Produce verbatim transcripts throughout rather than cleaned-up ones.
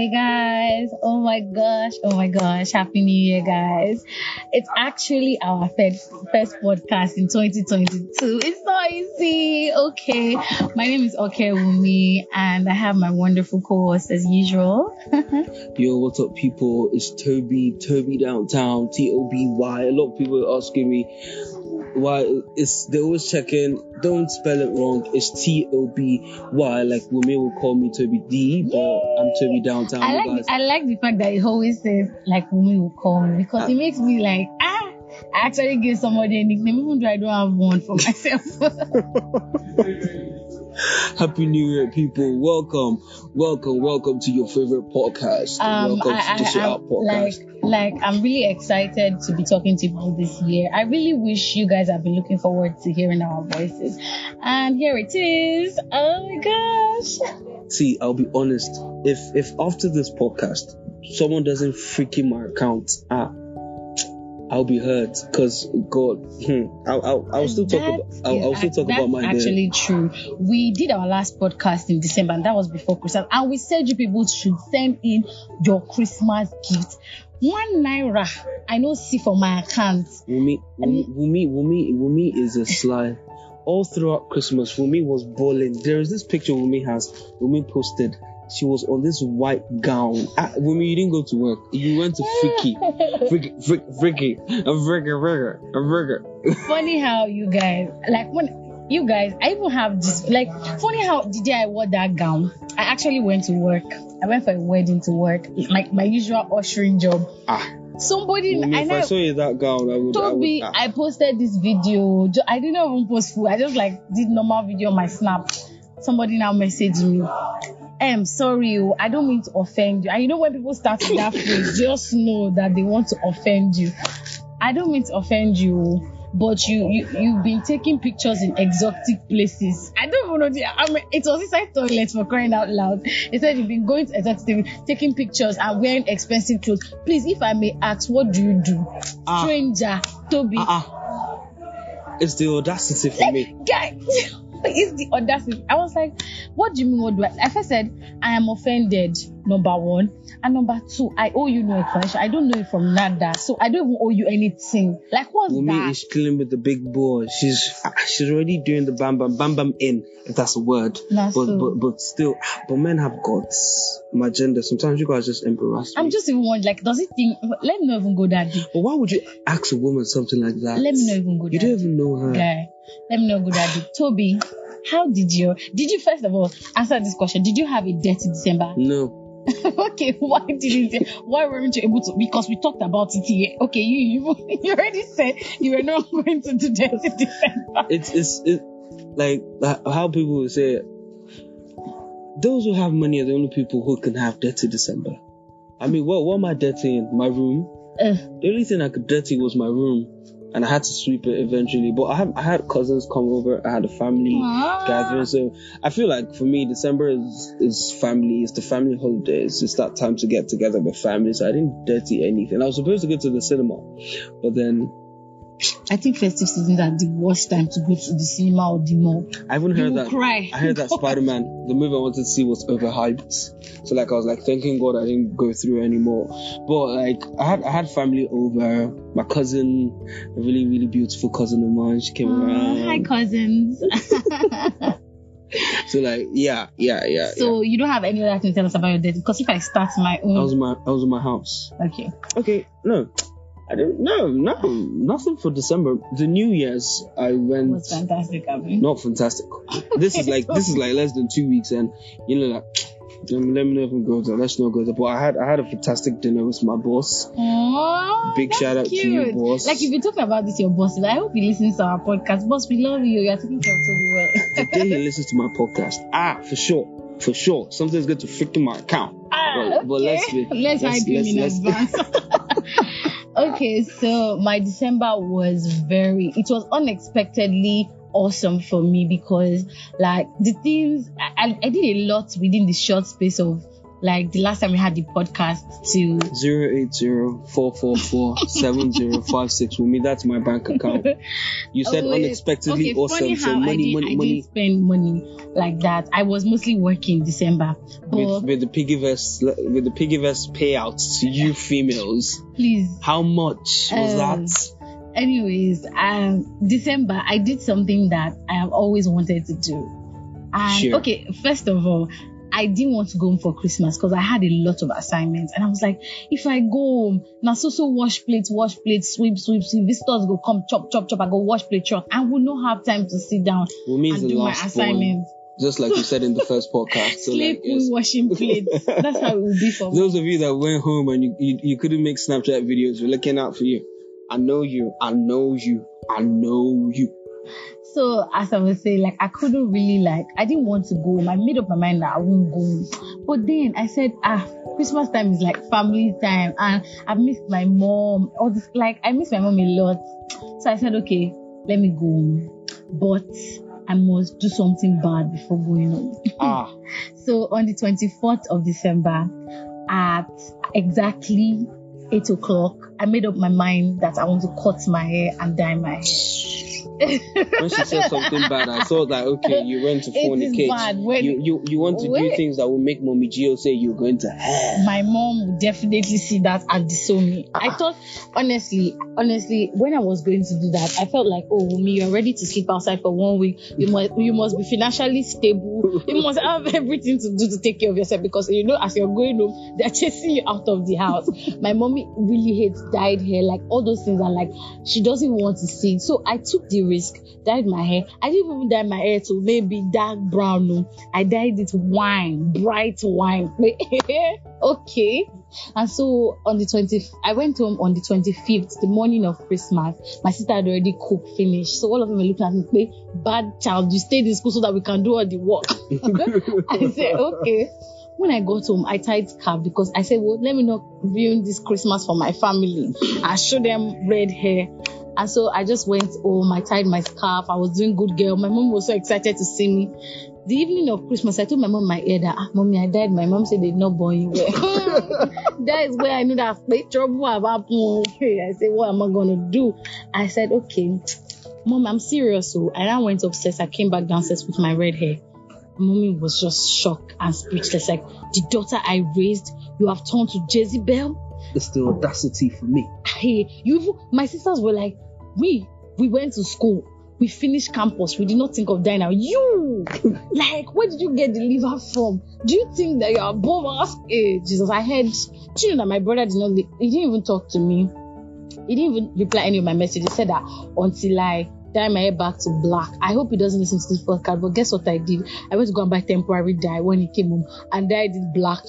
Hey guys, oh my gosh, oh my gosh, happy new year guys. It's actually our first, first podcast in twenty twenty-two. It's so easy. Okay, my name is Okewumi and I have my wonderful co-host as usual. Yo, what's up people? It's Toby, Toby Downtown, T O B Y. A lot of people are asking me why it's, they always check in, don't spell it wrong, it's T O B Y, like Wumi will call me Toby D, but I'm Toby Down. I like guys. I like the fact that he always says like Wumi will call me because I, it makes me like ah I actually give somebody a nickname even though I don't have one for myself. Happy New Year people, welcome welcome welcome to your favorite podcast. um, welcome I, to Dish It Out Podcast. Like, like I'm really excited to be talking to people this year. I really wish you guys have been looking forward to hearing our voices, and here it is. Oh my gosh. See, I'll be honest, if if after this podcast someone doesn't freaking my account ah I'll be hurt, because God, hmm, I'll, I'll, I'll still talk about, I'll, I'll still talk that's about my That's actually day. True. We did our last podcast in December, and that was before Christmas. And we said you people should send in your Christmas gift. One naira, I know, see for my account. Wumi, Wumi, Wumi, Wumi, Wumi is a sly. All throughout Christmas, Wumi was bawling. There is this picture Wumi has, Wumi posted. She was on this white gown. Ah, Wumi, you didn't go to work. You went to freaky. Freaky, freaky, freaky. A freaky, freaky, a freaky. Funny how you guys, like when you guys, I even have this, like, funny how the day I wore that gown, I actually went to work. I went for a wedding to work, like my usual ushering job. Ah. Somebody, Wumi, I if know, I saw you that gown, I would. Toby, I, would, ah. I posted this video. I didn't even post full. I just like did normal video on my Snap. Somebody now messaged me. I'm sorry, I don't mean to offend you. And you know when people start with that phrase, just know that they want to offend you. I don't mean to offend you, but you, you, you've been taking pictures in exotic places. I don't even know. The, I mean, it was inside toilet for crying out loud. They said you've been going to exotic, taking pictures and wearing expensive clothes. Please, if I may ask, what do you do? Uh, Stranger, Toby. Uh, uh. It's the audacity for like, me. Guy. It's the audacity. I was like, what do you mean? What do I? I first said, I am offended, number one. And number two, I owe you no explanation. I don't know you from Nada. So I don't even owe you anything. Like, what's Wumi that? Wumi is killing with the big boy. She's she's already doing the bam bam, bam bam in, if that's a word. That's but, so. but but still, but men have got my gender. Sometimes you guys just embarrass me. I'm just even wondering, like, does it think, let me not even go that deep. But why would you ask a woman something like that? Let me not even go that deep. You don't even know her. Okay. Let me know good at it. Toby, how did you did you first of all answer this question? Did you have a dirty December? No. Okay, why didn't you, why weren't you able to? Because we talked about it here. Okay, you you, you already said you were not going to do dirty December. It's it's it, like how people would say those who have money are the only people who can have dirty December. I mean, what what am I dirty in? My room. Uh. The only thing I could dirty was my room. And I had to sweep it eventually. But I have I had cousins come over. I had a family Aww. gathering. So I feel like for me, December is, is family. It's the family holidays. It's that time to get together with family. So I didn't dirty anything. I was supposed to go to the cinema. But then... I think festive seasons are the worst time to go to the cinema or the mall. I haven't heard that. Cry. I heard that Spider-Man, the movie I wanted to see, was overhyped. So like I was like, thanking God I didn't go through anymore. But like I had I had family over. My cousin, a really really beautiful cousin of mine, she came oh, around. Hi cousins. So like yeah yeah yeah. So yeah. You don't have any other thing to tell us about your date? Because if I start my own, I was in my I was in my house. Okay. Okay. No. I don't know, no, nothing for December. The New Year's, I went. It was fantastic, I mean. Not fantastic. This is like this is like less than two weeks, and you know, like let me, let me never go there. Let's not go there. But I had I had a fantastic dinner with my boss. Oh, big shout out cute. to you, boss. Like if you're talking about this, your boss. Like, I hope he listens to our podcast, boss. We love you. You're taking care of Toby well. The day he listens to my podcast, ah, for sure, for sure, something's going to freaking my account. Ah, but, okay. but let's be, let's hype him in advance. Okay, so my December was very, it was unexpectedly awesome for me because like the things, I, I did a lot within the short space of like the last time we had the podcast, to zero eight zero four four four seven zero five six. With me, that's my bank account. You said oh, unexpectedly okay, awesome. So money, money, money. I didn't, money. I didn't spend money like that. I was mostly working December. With, with the PiggyVest, with the PiggyVest payouts to you females. Please. How much was um, that? Anyways, um, December, I did something that I have always wanted to do. And sure. Okay, first of all, I didn't want to go home for Christmas because I had a lot of assignments, and I was like, if I go home now, so so wash plates, wash plates, sweep, sweep, sweep. Visitors go come chop, chop, chop. I go wash plate, chop. I will not have time to sit down Wumi and do my assignments. Just like you said in the first podcast. So Sleeping, like, yes. washing plates. That's how it will be for me. Those of you that went home and you, you, you couldn't make Snapchat videos, we're looking out for you. I know you. I know you. I know you. So as I was saying, like I couldn't really like I didn't want to go home. I made up my mind that I won't go. But then I said, ah, Christmas time is like family time, and I missed my mom. All this, like I miss my mom a lot. So I said, okay, let me go home. But I must do something bad before going home. Ah. So on the twenty-fourth of December, at exactly eight o'clock, I made up my mind that I want to cut my hair and dye my hair. When she said something bad, I thought that okay, you went to fornicate. You, you you want to wait. do things that will make Mommy Gio say you're going to hell. My mom would definitely see that and disown me. Uh-uh. I thought honestly, honestly, when I was going to do that, I felt like, oh, Wumi, you're ready to sleep outside for one week. You must you must be financially stable. You must have everything to do to take care of yourself, because you know as you're going home, they're chasing you out of the house. My mommy really hates dyed hair, like all those things are like she doesn't want to see. So I took the risk, dyed my hair. I didn't even dye my hair to maybe dark brown. No, I dyed it wine, bright wine. Okay. And so on the twentieth, I went home on the twenty-fifth, the morning of Christmas. My sister had already cooked, finished. So all of them were looking at me, say, bad child, you stayed in school so that we can do all the work. I said, okay. When I got home, I tied scarf because I said, well, let me not ruin this Christmas for my family. I showed them red hair. And so I just went home, I tied my scarf, I was doing good girl. My mom was so excited to see me. The evening of Christmas, I told my mom my ear that, ah, Mommy, I died. My mom said they did not born you well. That is where I knew that trouble have happened. I said, what am I going to do? I said, okay, Mom, I'm serious. So and I went upstairs, I came back downstairs with my red hair. Mommy was just shocked and speechless. Like, the daughter I raised, you have turned to Jezebel? It's the audacity for me. Hey, you, my sisters were like, we, we went to school, we finished campus, we did not think of dying. Now you, like, where did you get the liver from? Do you think that you're above us? Hey, Jesus, I heard, do you know that my brother did not, he didn't even talk to me. He didn't even reply any of my messages. He said that until I dye my hair back to black. I hope he doesn't listen to this podcast, but guess what I did? I went to go and buy temporary dye when he came home, and dyed it black,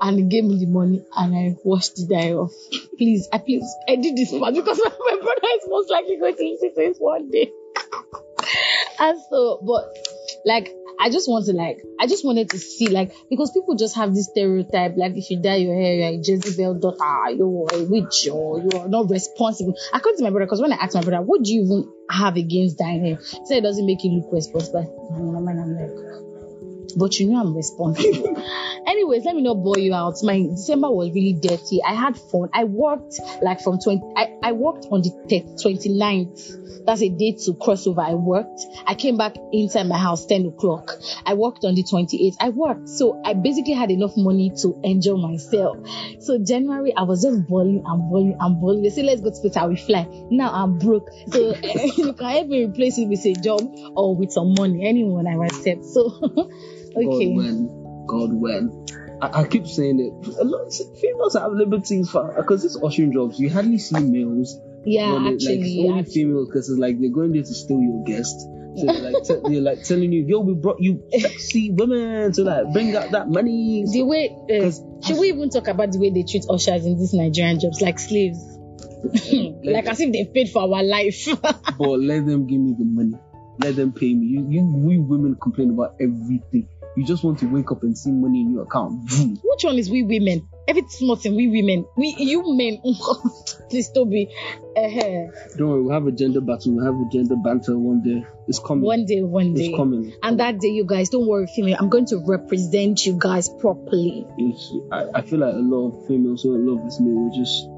and he gave me the money, and I washed the dye off. Please, I please edit this part because my brother is most likely going to listen to this one day. And so, but like, I just want to like, I just wanted to see like, because people just have this stereotype like if you dye your hair, you're a Jezebel daughter, you're a witch, you're not responsible. I called to my brother because when I asked my brother, what do you even have against dyeing hair? He said it doesn't make you look responsible. And I'm like, but you know I'm responsible. Anyways, let me not bore you out. My December was really dirty. I had fun. I worked like from twenty. I, I worked on the twenty-ninth. That's a day to crossover. I worked. I came back inside my house ten o'clock. I worked on the twenty-eighth. I worked. So I basically had enough money to enjoy myself. So January, I was just balling and balling and balling. They say, let's go to the town. We fly. Now I'm broke. So you can help me replace it with a job or with some money. Anyone I accept. So, okay. Oh, God, when I, I keep saying it, a lot of females have liberties for because it's ushering jobs. You hardly see males. Yeah, no, they, actually, like, yeah, only actually. Females because it's like they're going there to steal your guest. So they're like, te- they're like telling you, yo, we brought you sexy women to like bring out that money. So, the way uh, should we even talk about the way they treat ushers in these Nigerian jobs like slaves? like, like as if they paid for our life. But let them give me the money. let them pay me. You, you, we women complain about everything. You just want to wake up and see money in your account. Which one is we women? If it's not in we women, we you men. Please, Toby. Uh-huh. Don't worry, we'll have a gender battle. We'll have a gender banter one day. It's coming. One day, one day. It's coming. And that day, you guys, don't worry, female. I'm going to represent you guys properly. It's, I, I feel like a lot of females who love this man will just...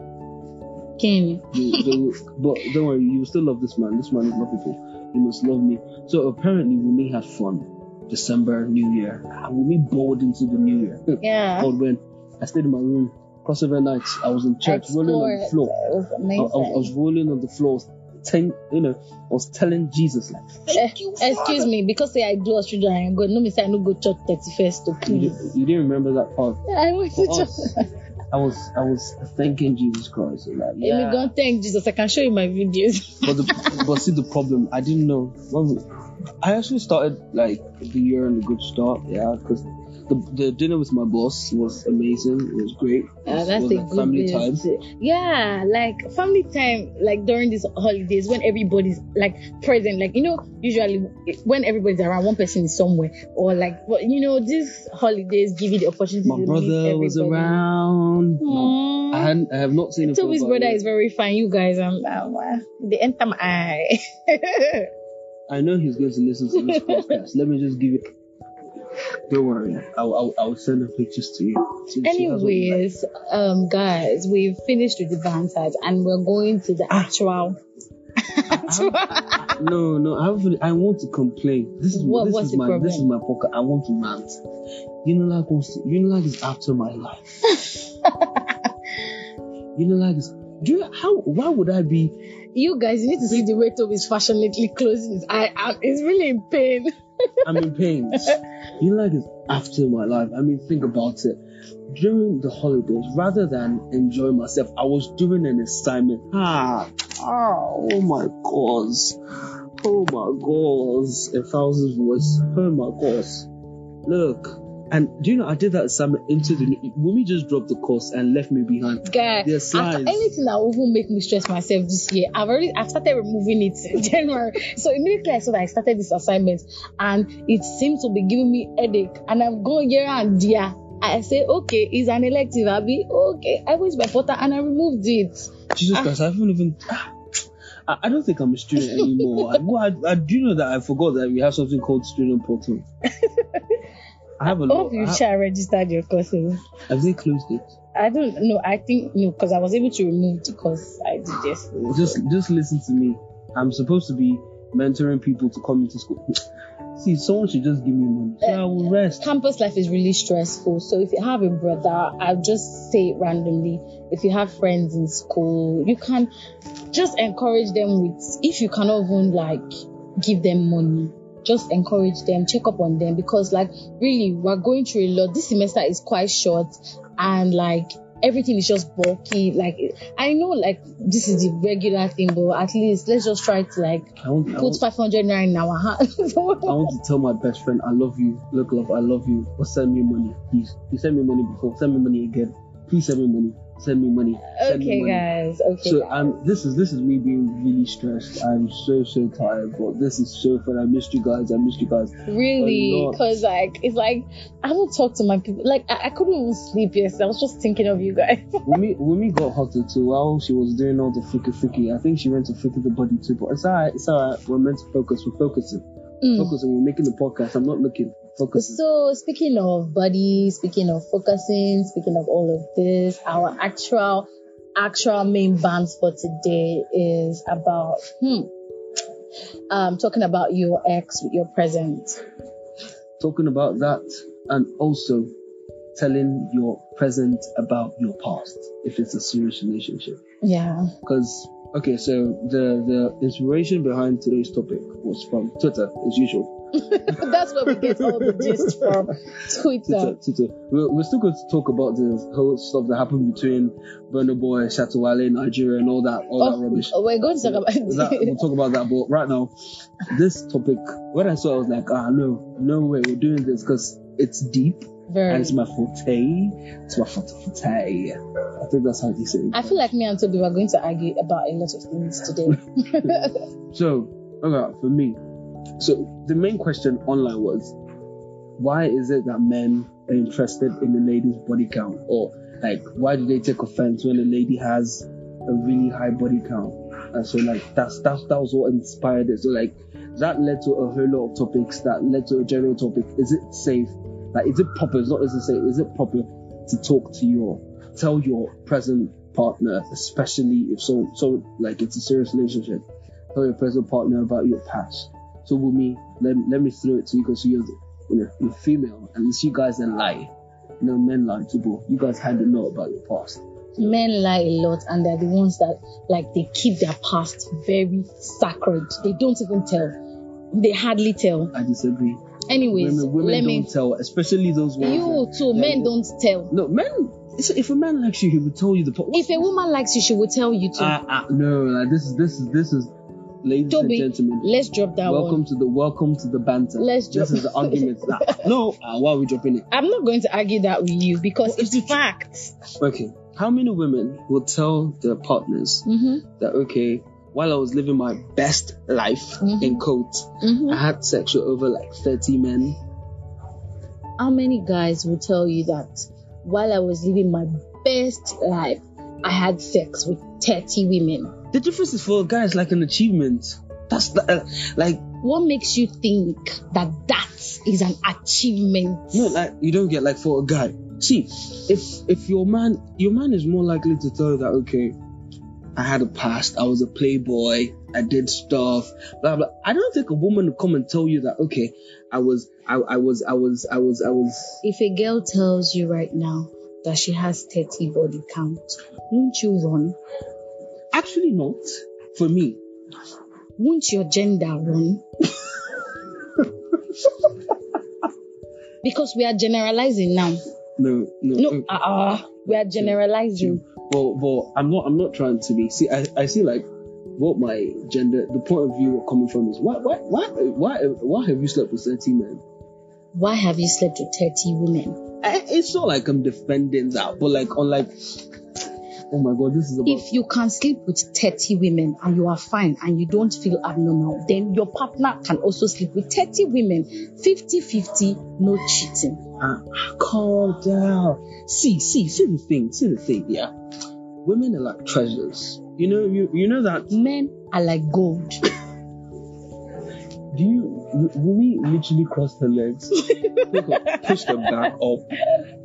Can you? But don't worry, you still love this man. This man is lovable. You must love me. So apparently, we may have fun. December, New Year. I will be bored into the New Year. Yeah. But when I stayed in my room, crossover nights, I was in church, Explored. rolling on the floor. It was amazing. I, I, was, I was rolling on the floor, ten, you know, I was telling Jesus, like, thank uh, you, excuse me, because say I do Australia and God, no, me say I no go church thirty-first, okay? You, did, you didn't remember that part? Yeah, I went to church. I was, I was thanking Jesus Christ. Like, yeah. If you don't thank Jesus, I can show you my videos. But the, but see the problem, I didn't know. I actually started like the year on a good start, yeah, because the, the dinner with my boss was amazing. It was great. It was, ah, that's it was a like good family list. time. Yeah, like family time, like during these holidays when everybody's like present, like you know, usually when everybody's around, one person is somewhere, or like, well, you know, these holidays give you the opportunity. My to brother meet was around. My, I, hadn't, I have not seen him. Toby's brother yet. Is very fine. You guys, um, uh, they enter my eye. I know he's going to listen to this podcast. Let me just give you. Don't worry, I'll, I'll, I'll send the pictures to you. So Anyways, um, guys, we've finished with the banter and we're going to the ah. actual. actual. I have, no, no, I haven't. I want to complain. This is what, this what's is the my problem? This is my pocket. I want to rant. Unilag wants to. Unilag is after my life. Unilag is. Do you, how? Why would I be? You guys, you need to see the way Toby is passionately closing his eye out. It's really in pain. I'm in pain. Unilag is after my life. I mean, think about it. During the holidays, rather than enjoy myself, I was doing an assignment. Ah, ah oh my God. Oh my God. A thousand voices. Oh my God. Look. And do you know, I did that assignment into the... Wumi just dropped the course and left me behind. Guys, anything that will make me stress myself this year, I've already... I've started removing it in January. So immediately I saw that I started this assignment and it seemed to be giving me headache. And I'm going here and there. I say, okay, it's an elective, Abby. Okay, I went to my portal and I removed it. Jesus Christ, I haven't even... I don't think I'm a student anymore. I, I, I do know that I forgot that we have something called student portal. I have a lot. Hope you shall registered your courses. Have they closed it? I don't know. I think no, because I was able to remove the course I did yesterday. Just, just listen to me. I'm supposed to be mentoring people to come into school. See, someone should just give me money. So uh, I will rest. Campus life is really stressful. So if you have a brother, I'll just say it randomly. If you have friends in school, you can just encourage them with. If you cannot even like give them money. Just encourage them, check up on them, because like really we're going through a lot. This semester is quite short and like everything is just bulky. Like I know like this is the regular thing, but at least let's just try to like I want, put five hundred naira in our hands. I want to tell my best friend, I love you. Look, love, I love you. But send me money, please. You send me money before. Send me money again. Please send me money. Send me money. Send okay, me money. guys. Okay. So guys. um, this is this is me being really stressed. I'm so so tired, but this is so fun. I missed you guys. I missed you guys. Really, because like it's like I don't talk to my people. Like I, I couldn't even sleep yesterday. I was just thinking of you guys. Wumi Wumi got hotter too. While she was doing all the freaky freaky, I think she went to freaky the body too. But it's alright. It's alright. We're meant to focus. We're focusing. Mm. Focusing. We're making the podcast. I'm not looking. Focusing. So speaking of body, speaking of focusing, speaking of all of this, our actual, actual main band for today is about hmm, um, talking about your ex with your present. Talking about that, and also telling your present about your past if it's a serious relationship. Yeah. Because okay, so the the inspiration behind today's topic was from Twitter, as usual. That's where we get all the gist from. Twitter. Twitter, Twitter. We're, we're still going to talk about the whole stuff that happened between Burna Boy, Shatta Wale, Nigeria, and all that, all oh, that rubbish. We're going to talk about that. We'll talk about that. But right now, this topic, when I saw, it, I was like, ah, no, no way, we're doing this because it's deep. Very. And it's my forte. It's my forte. I think that's how they say it. I feel like me and Toby were going to argue about a lot of things today. So, okay, for me. So the main question online was, why is it that men are interested in the lady's body count? Or like, why do they take offense when a lady has a really high body count? And so like that's that, that was what inspired it. So like that led to a whole lot of topics that led to a general topic. Is it safe? Like, is it proper? It's not as to say, is it proper to talk to your, tell your present partner, especially if so, so like it's a serious relationship, tell your present partner about your past. So with me, let, let me throw it to you because you're, you know, you're female, and you guys that lie. You know, men lie too, but you guys had a lot about your past. Men lie a lot, and they're the ones that, like, they keep their past very sacred. They don't even tell. They hardly tell. I disagree. Anyways, women, women let don't me... tell, especially those ones. You too, men don't tell. No, men. So if a man likes you, he will tell you the. Po- if a woman likes you, she will tell you too. Uh, uh, no, like, this is this is this is. Ladies Toby, and gentlemen, let's drop that welcome one. To the welcome to the banter. Let's drop. This is the argument. That, no, uh, why are we dropping it? I'm not going to argue that with you because well, it's a fact. Okay, how many women will tell their partners mm-hmm. that okay, while I was living my best life mm-hmm. in quotes, mm-hmm. I had sex with over like thirty men? How many guys will tell you that while I was living my best life, I had sex with thirty women? The difference is for a guy, it's like an achievement. That's the, uh, like. What makes you think that that is an achievement? No, like you don't get like for a guy. See, if if your man, your man is more likely to tell you that okay, I had a past, I was a playboy, I did stuff, blah blah. I don't think a woman would come and tell you that okay, I was, I, I was, I was, I was, I was. If a girl tells you right now that she has thirty body count, won't you run? Actually not, for me. Won't your gender run? Because we are generalizing now. No, no. No, okay. uh-uh. We are generalizing. Well, well, I'm not I'm not trying to be. See, I, I see like what my gender, the point of view we're coming from is why why why why why have you slept with thirty men? Why have you slept with thirty women? I, it's not like I'm defending that, but like on like oh my God, this is about... If you can sleep with thirty women and you are fine and you don't feel abnormal, then your partner can also sleep with thirty women. fifty-fifty, no cheating. Ah, calm down. See, see, see the thing, see the thing, yeah. Women are like treasures. You know, you, you know that... Men are like gold. Do you... Wumi literally crossed her legs, pushed her back up.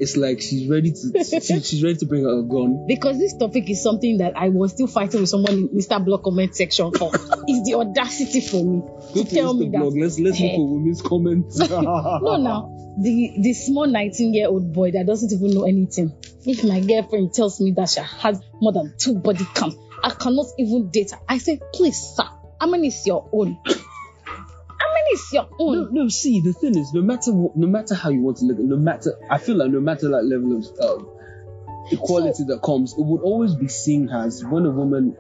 It's like she's ready to she, she's ready to bring out a gun. Because this topic is something that I was still fighting with someone in Mister Blog comment section for. It's the audacity for me Go to, to tell Mister me Blog. That. Let's let's look for Wumi's comments. No, no, the the small nineteen-year-old boy that doesn't even know anything. If my girlfriend tells me that she has more than two body counts, I cannot even date her. I say, please, sir, how many is your own? Your own. No, no. See, the thing is, no matter what, no matter how you want to look, no matter, I feel like no matter that level of um, equality so, that comes, it would always be seen as when a woman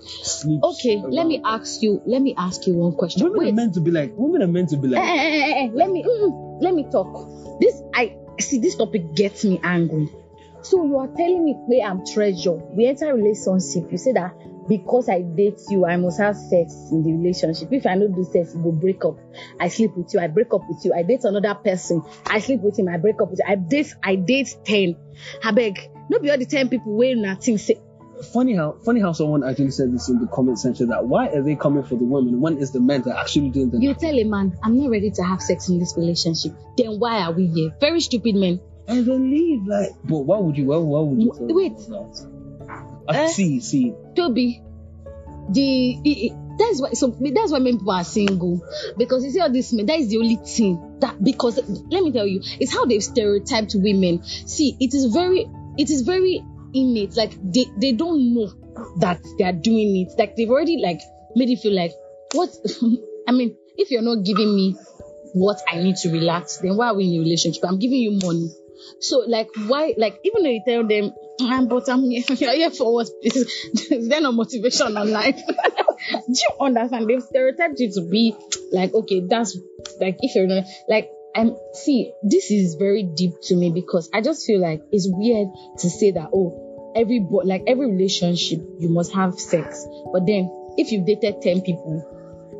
sleeps. Okay, around. let me ask you. Let me ask you one question. Women Wait. are meant to be like. Women are meant to be like. Eh, eh, eh, eh, let me mm, let me talk. This I see. This topic gets me angry. So you are telling me, "Hey, I'm treasure." We enter a relationship. You say that. Because I date you, I must have sex in the relationship. If I don't do sex, we will break up. I sleep with you, I break up with you. I date another person, I sleep with him, I break up with you. I date, I date ten. I beg, not be all the ten people wearing nothing. Say- funny how, funny how someone actually said this in the comment section that why are they coming for the women when it's the men that are actually doing that? You tell a man, I'm not ready to have sex in this relationship. Then why are we here? Very stupid men. And then leave like. But why would you? Why, why would you? Tell Wait. That? Uh, see, see. Toby, the it, it, that's why so that's why many people are single because you see all this men. That is the only thing that because let me tell you, it's how they've stereotyped women. See, it is very it is very innate. Like they, they don't know that they are doing it. Like they've already like made it feel like what I mean. If you're not giving me what I need to relax, then why are we in a relationship? I'm giving you money. So like why like even though you tell them. Um, but I'm here, you're here for what? Is there no motivation on life? Do you understand? They've stereotyped you to be like, okay, that's like if you're not like, I'm see, this is very deep to me because I just feel like it's weird to say that oh, every like every relationship you must have sex, but then if you've dated ten people,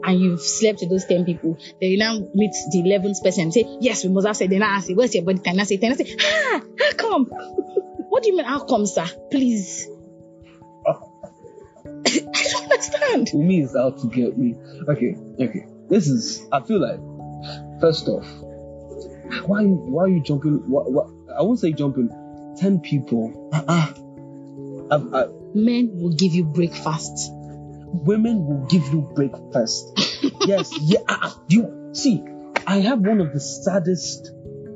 and you've slept with those ten people, then you now meet the eleventh person and say, yes, we must have said. Then I say, where's your body? Can I say? Then I say, ah, how come? What do you mean, how come, sir? Please. I don't understand. Umi is out to get me. Okay, okay. This is, I feel like, first off, why, why are you jumping? Why, why, I won't say jumping. Ten people. Uh-uh. I've, I've, Men will give you breakfast. Women will give you breakfast. Yes, yeah. Uh, you see, I have one of the saddest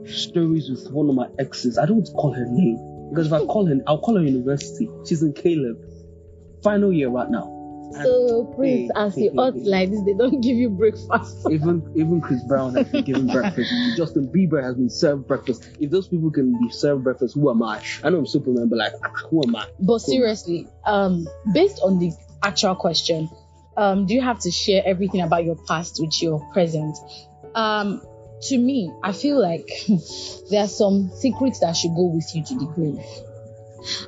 stories with one of my exes. I don't call her name because if I call her, I'll call her university. She's in Caleb, final year right now. So and please, hey, as hey, you hey, ought hey, like this, they don't give you breakfast. even even Chris Brown has been given breakfast. Justin Bieber has been served breakfast. If those people can be served breakfast, who am I? I know I'm Superman, but like, who am I? But so, seriously, um, based on the actual question, um, do you have to share everything about your past with your present? Um, to me, I feel like there are some secrets that should go with you to the grave.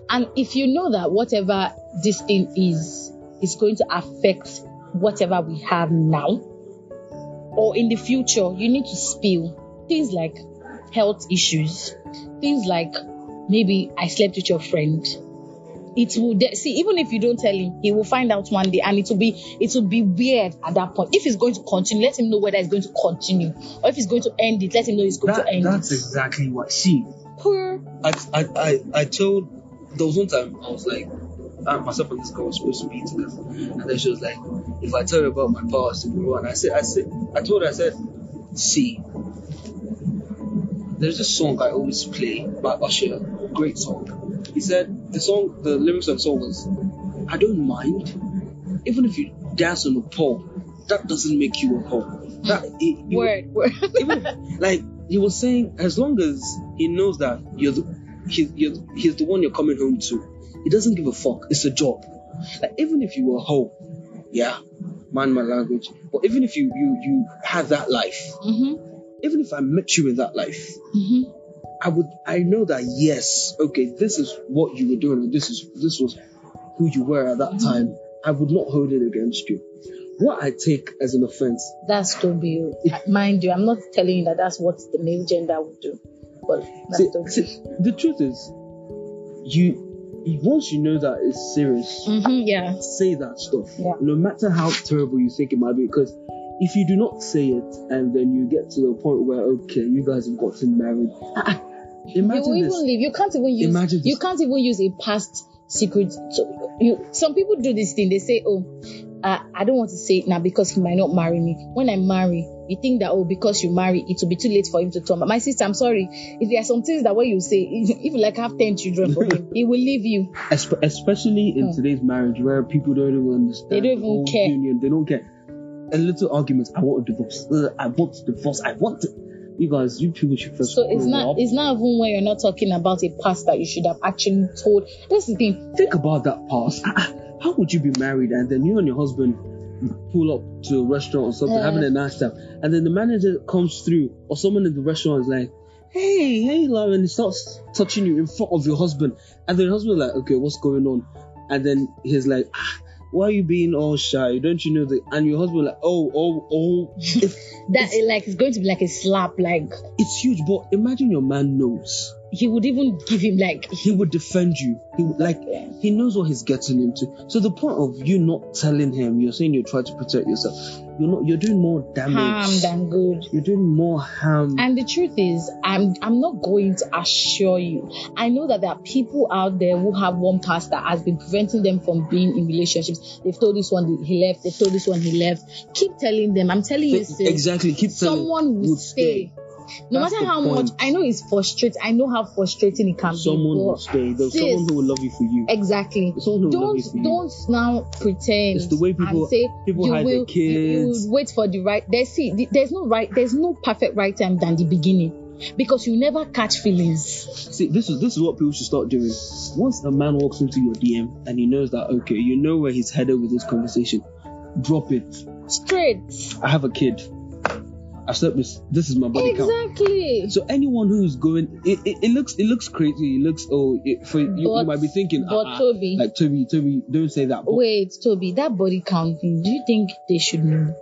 And if you know that whatever this thing is, is going to affect whatever we have now or in the future, you need to spill things like health issues, things like maybe I slept with your friend. It will de- see even if you don't tell him, he will find out one day, and it will be it will be weird at that point. If it's going to continue, let him know whether it's going to continue, or if it's going to end it, let him know it's going that, to end that's it. That's exactly what she. Poor. I I I I told there was one time I was like. I myself and this girl were supposed to be together, and then she was like, if I tell her about my past, it will run. I said, I said, I told her, I said, see, there's this song I always play by Usher, great song. He said, the song, the lyrics of the song was, I don't mind, even if you dance on a pole, that doesn't make you a whore. That, it, it word, was, word. Even, like, he was saying, as long as he knows that you're the, he, you're, he's the one you're coming home to, he doesn't give a fuck. It's a job. Like, even if you were a hoe, yeah, mind my language, but even if you you, you had that life, mm-hmm. even if I met you in that life, mm-hmm. I would I know that yes, okay, this is what you were doing, or this is this was who you were at that mm-hmm. time. I would not hold it against you. What I take as an offense. That's Toby. Mind you, I'm not telling you that that's what the male gender would do. But that's see, Toby. See, the truth is, you. Once you know that it's serious, mm-hmm, yeah. say that stuff. Yeah. No matter how terrible you think it might be, because if you do not say it, and then you get to the point where okay, you guys have gotten married. Imagine you will this. Even leave. You can't even use. Imagine this. You can't even use a past secret. So you, some people do this thing. They say, "Oh, uh, I don't want to say it now because he might not marry me. When I marry." You think that, oh, because you marry, it will be too late for him to turn back. My sister, I'm sorry. If there are some things that what you say, if you like have ten children for him, he will leave you. Espe- especially in hmm. today's marriage where people don't even understand. They don't even the care. Union. They don't care. A little argument, I want a divorce. Uh, I want a divorce. I want it. You guys, you people should first. So it's not, up. It's not even when you're not talking about a past that you should have actually told. That's the thing. Think about that past. How would you be married and then you and your husband pull up to a restaurant or something, uh, having a nice time, and then the manager comes through or someone in the restaurant is like, hey, hey, love, and he starts touching you in front of your husband, and then the husband's like, okay, what's going on? And then he's like, ah, why are you being all shy? Don't you know that? And your husband like, oh, oh, oh. It's, that it's, like it's going to be like a slap, like it's huge. But imagine your man knows. He would even give him like he would defend you. He would, like he knows what he's getting into. So the point of you not telling him, you're saying you try to protect yourself. You're not. You're doing more damage. Harm than good. You're doing more harm. And the truth is, I'm I'm not going to assure you. I know that there are people out there who have one past that has been preventing them from being in relationships. They've told this one he left. They've told this one he left. Keep telling them. I'm telling you, sis, exactly. Keep telling. Someone will stay. stay. No That's matter how point. much, I know it's frustrating. I know how frustrating it can someone be. Someone will stay. There's sis, someone who will love you for you. Exactly. There's someone who don't, will love you for you. Don't now pretend. It's the way people and say people you hide will, their kids. You will wait for the right. There's see. There's no right. There's no perfect right time than the beginning. Because you never catch feelings. See, this is this is what people should start doing. Once a man walks into your D M and he knows that okay, you know where he's headed with this conversation, drop it straight. I have a kid. I've slept with this is my body exactly. count. Exactly. So anyone who's going, it, it, it looks it looks crazy. It looks oh, it, for but, you, you might be thinking, but uh, Toby, like Toby, Toby, don't say that. But, wait, Toby, that body count thing. Do you think they should know?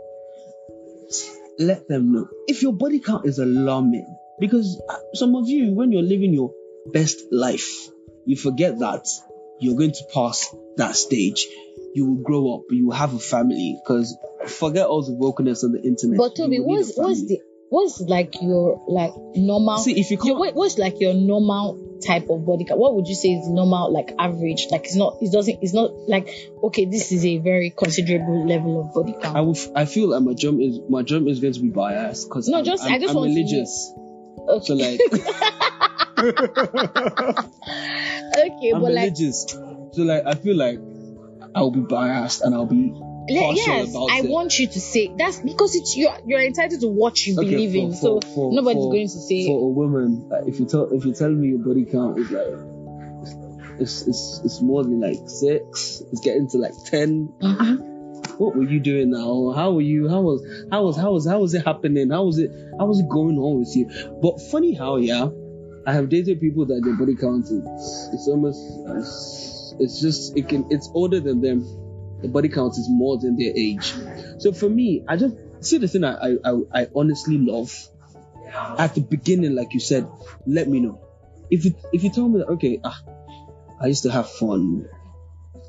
let them know. If your body count is alarming, because some of you, when you're living your best life, you forget that you're going to pass that stage. You will grow up, you will have a family, because forget all the wokeness on the internet. But Toby, what's what's the what's like your like normal See, if you can't, your, what's like your normal type of body count? What would you say is normal, like average? Like it's not it doesn't it's not like, okay, this is a very considerable level of body count. I will f- I feel like my jump is my jump is going to be biased because no, I'm, just, I'm, I just I'm want religious. To... Okay. So like Okay, I'm but religious. Like, so like I feel like I'll be biased and I'll be partial yes, about I it. want you to say that's because it's you're you're entitled to what you okay, believe for, in. For, so for, nobody's for, going to say for a woman. Like, if you tell if you tell me your body count is like it's it's it's more than like six, it's getting to like ten. Uh-huh. What were you doing now? How were you? How was how was how was how was it happening? How was it how was it going on with you? But funny how yeah, I have dated people that their body count is it's almost. It's, It's just, it can, it's older than them. The body count is more than their age. So for me, I just, see the thing I, I, I honestly love. At the beginning, like you said, let me know. If you, if you tell me that, okay, ah, I used to have fun.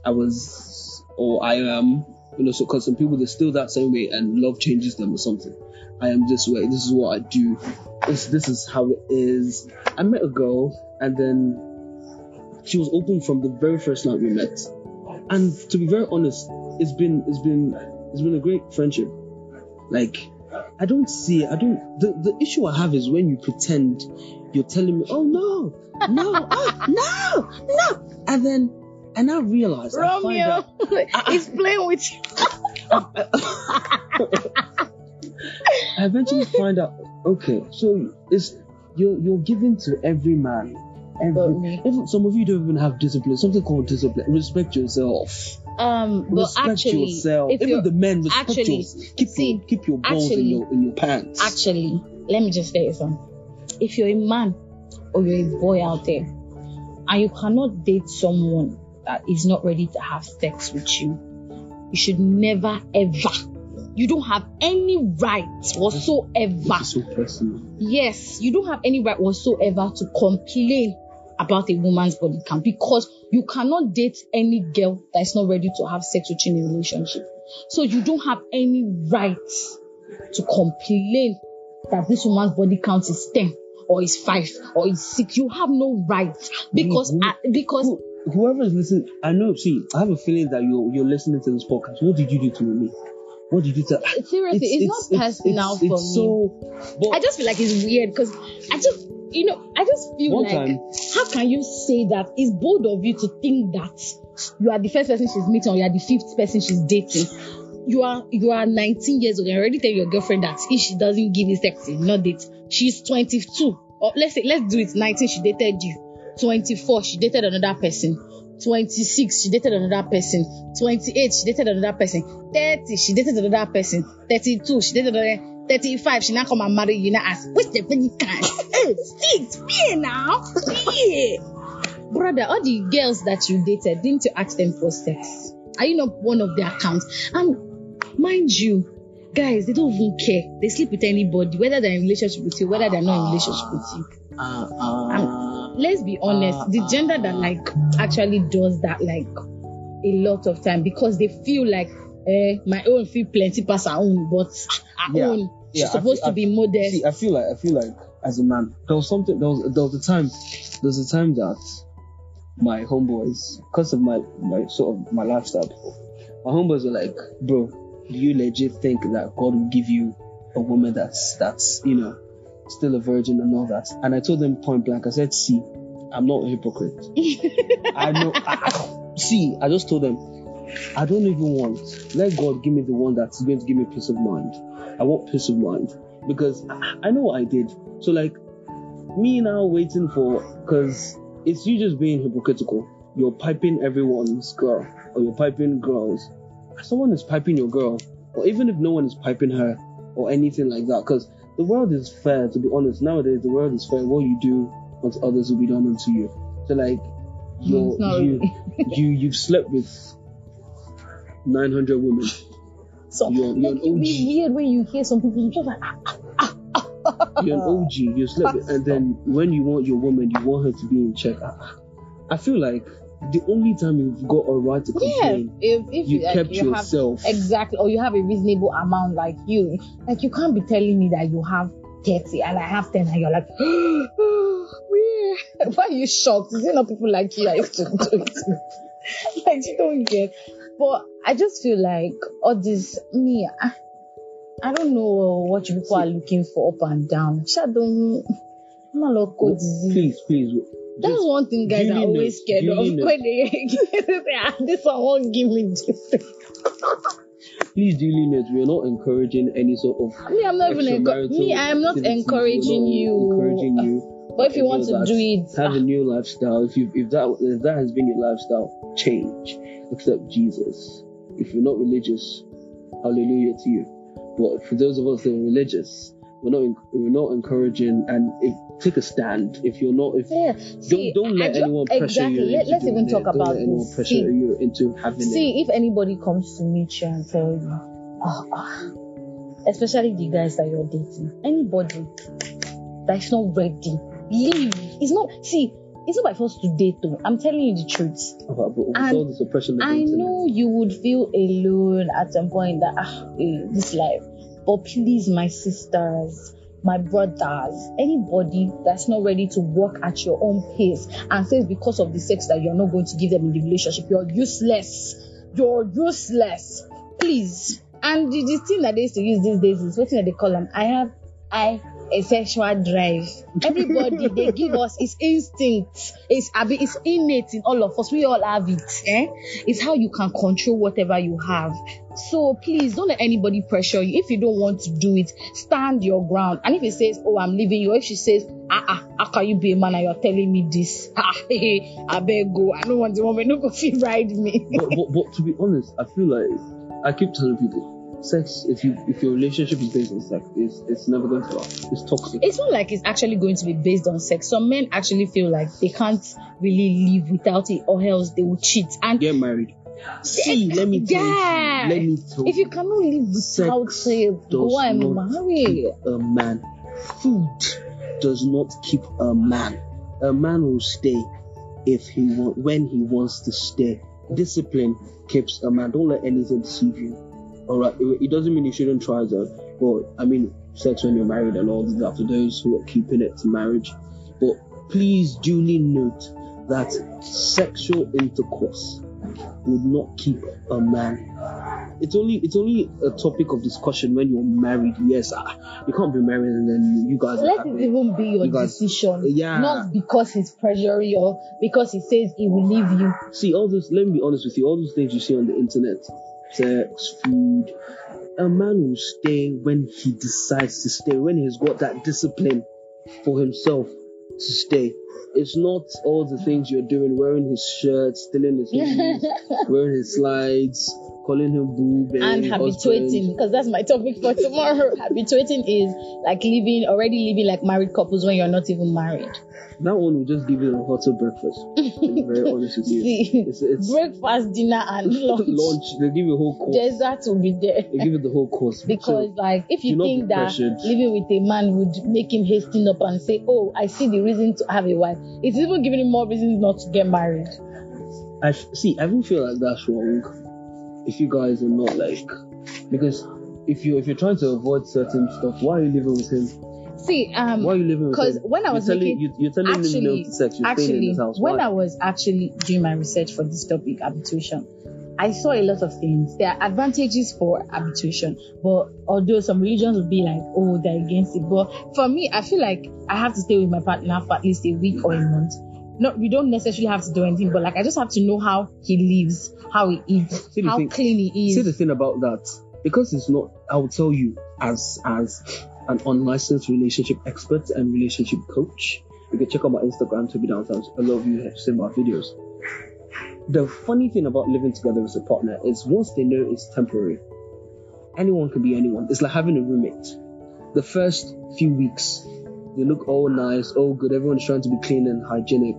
I was, or I am, you know, so, cause some people, they're still that same way and love changes them or something. I am this way. This is what I do. This, this is how it is. I met a girl and then, she was open from the very first night we met, and to be very honest, it's been it's been it's been a great friendship. Like, I don't see I don't the, the issue I have is when you pretend you're telling me, oh no, no, oh no, no, and then and I realize Romeo is playing with you. I, I, I eventually find out. Okay, so it's you're you're giving to every man. Every, every, some of you don't even have discipline. Something called discipline. Respect yourself. Um, but respect actually, yourself. Even the men respect actually, yourself. Keep see, your keep your balls actually, in your in your pants. Actually, let me just tell you something. If you're a man or you're a boy out there, and you cannot date someone that is not ready to have sex with you, you should never ever. You don't have any right whatsoever. So personal. Yes, you don't have any right whatsoever to complain about a woman's body count, because you cannot date any girl that's not ready to have sex with you in a relationship. So you don't have any right to complain that this woman's body count is ten or is five or is six. You have no right, because mm-hmm. I, because Who, whoever is listening, I know. See, I have a feeling that you're you're listening to this podcast. What did you do to me? What did you tell? Seriously, it's, it's, it's not personal it's, it's, for it's me. So, but I just feel like it's weird because I just, you know, I just feel like, time, how can you say that? It's bold of you to think that you are the first person she's meeting or you are the fifth person she's dating. You are you are nineteen years old. You already tell your girlfriend that if she doesn't give you sex, it's not date. She's twenty-two. Or let's say, let's do it. nineteen, she dated you. twenty-four, she dated another person. twenty-six, she dated another person. twenty-eight, she dated another person. thirty, she dated another person. thirty-two, she dated another. thirty-five, she now come and marry you. Now ask, what's the body count? Six, yeah now, yeah. Brother, all the girls that you dated, didn't you ask them for sex? Are you not one of their accounts? And mind you, guys, they don't even care. They sleep with anybody, whether they're in relationship with you, whether they're not in relationship with you. Uh, uh, and let's be honest, uh, the gender that like actually does that like a lot of time, because they feel like eh, my own feel plenty past our own, but our yeah, own she's yeah, supposed feel, to be modest. See, I feel like I feel like as a man, there was something. There was there was a time. There was a time that my homeboys, because of my my sort of my lifestyle, my homeboys were like, bro, do you legit think that God will give you a woman that's that's you know? Still a virgin and all that? And I told them point blank, I said, see, I'm not a hypocrite. I know I, see I just told them I don't even want, let God give me the one that's going to give me peace of mind. I want peace of mind, because I, I know what I did. So like me now waiting for, because it's you just being hypocritical. You're piping everyone's girl, or you're piping girls. Someone is piping your girl, or even if no one is piping her or anything like that, because the world is fair, to be honest. Nowadays, the world is fair. What you do unto others will be done unto you. So, like, you're, you, you, you've slept with nine hundred women. So you're, like, you're it would be weird when you hear some people, you're just like, ah, ah, ah, ah, ah. You're an O G, you're slave. And then when you want your woman, you want her to be in check. I feel like the only time you've got a right to complain, yeah, if, if you like, kept you yourself. Have, exactly, or you have a reasonable amount, like you. Like, you can't be telling me that you have thirty and I have ten and you're like, oh, why are you shocked? Is it not people like you I used to do it? Like, you don't get. But I just feel like all this, me, I, I don't know what you people are looking for up and down. Shadow, please, please. That's just one thing guys are always scared of when they say, this one won't give me this. Please, Julianette, we are not encouraging any sort of. Me, I'm not even enco- Me, I am not encouraging you. Encouraging you. But if you want to do it, have a new lifestyle. If you, if that, if that has been your lifestyle, change. Accept Jesus. If you're not religious, hallelujah to you. But for those of us that are religious, we're not, we're not encouraging, and if, take a stand. If you're not, if yeah. see, don't, don't let anyone pressure exactly. you. Let, let's even talk it. about this. Pressure see, you into having see it. If anybody comes to meet you and tell you, oh, oh, especially the guys that you're dating, anybody that's not ready, leave. It's not see. It's not by force to date though. I'm telling you the truth. Okay, but with all the suppression I know you would feel alone at some point that ah, eh, this life. But please, my sisters, my brothers, anybody that's not ready to work at your own pace and says because of the sex that you're not going to give them in the relationship, you're useless. You're useless. Please. And the, the thing that they used to use these days is what thing that they call them. I have I. a sexual drive. Everybody they give us is instinct. It's it's innate in all of us. We all have it. Eh? It's how you can control whatever you have. So please don't let anybody pressure you. If you don't want to do it, stand your ground. And if it says, "Oh, I'm leaving you," or if she says, "Ah ah, how can you be a man and you're telling me this? I better go. I don't want the woman no go feel ride me." but, but but to be honest, I feel like I keep telling people. Sex, if you if your relationship is based on sex, it's, it's never going to work. It's toxic. It's not like it's actually going to be based on sex. Some men actually feel like they can't really live without it, or else they will cheat and get married. See, let me tell yeah. you. Let me tell if you cannot live without it, go and marry. A man, food does not keep a man. A man will stay if he want, when he wants to stay. Discipline keeps a man. Don't let anything deceive you. All right, it doesn't mean you shouldn't try that, but I mean, sex when you're married and all that for those who are keeping it to marriage. But please duly note that sexual intercourse would not keep a man. It's only it's only a topic of discussion when you're married. Yes, you can't be married and then you guys. Let it even be your you guys, decision. Yeah. Not because he's pressuring you or because he says he will leave you. See all those. Let me be honest with you. All those things you see on the internet. Sex, food. A man will stay when he decides to stay, when he's got that discipline for himself to stay. It's not all the things you're doing, wearing his shirt, stealing his shoes, wearing his slides, calling him boob, and habituating, because that's my topic for tomorrow. Habituating is like living, already living like married couples when you're not even married. That one will just give you a hotel breakfast. It's very honest with you. See, it's, it's breakfast, dinner, and lunch. Lunch. They give you a whole course. Dessert will be there. They give you the whole course. Because, so, like, if you think that pressured. living with a man would make him hasten up and say, "Oh, I see the reason to have a wife," it's even giving him more reasons not to get married. I f- see. I don't feel like that's wrong. If you guys are not like, because if you if you're trying to avoid certain stuff, why are you living with him? See, um, why are you living with him? Because when I was you're making, telling, you, you're telling actually, him no to sex. You're actually, staying in his house. When why? I was actually doing my research for this topic, habituation, I saw a lot of things. There are advantages for habituation, but although some religions would be like, oh, they're against it. But for me, I feel like I have to stay with my partner for at least a week or a month. Not, we don't necessarily have to do anything, but like I just have to know how he lives, how he eats, how thing, clean he is. See the thing about that, because it's not. I will tell you as as an unlicensed relationship expert and relationship coach. You can check out my Instagram, Toby Downtown. A lot of you have seen my videos. The funny thing about living together as a partner is once they know it's temporary, anyone can be anyone. It's like having a roommate. The first few weeks, they look all nice, all good. Everyone's trying to be clean and hygienic.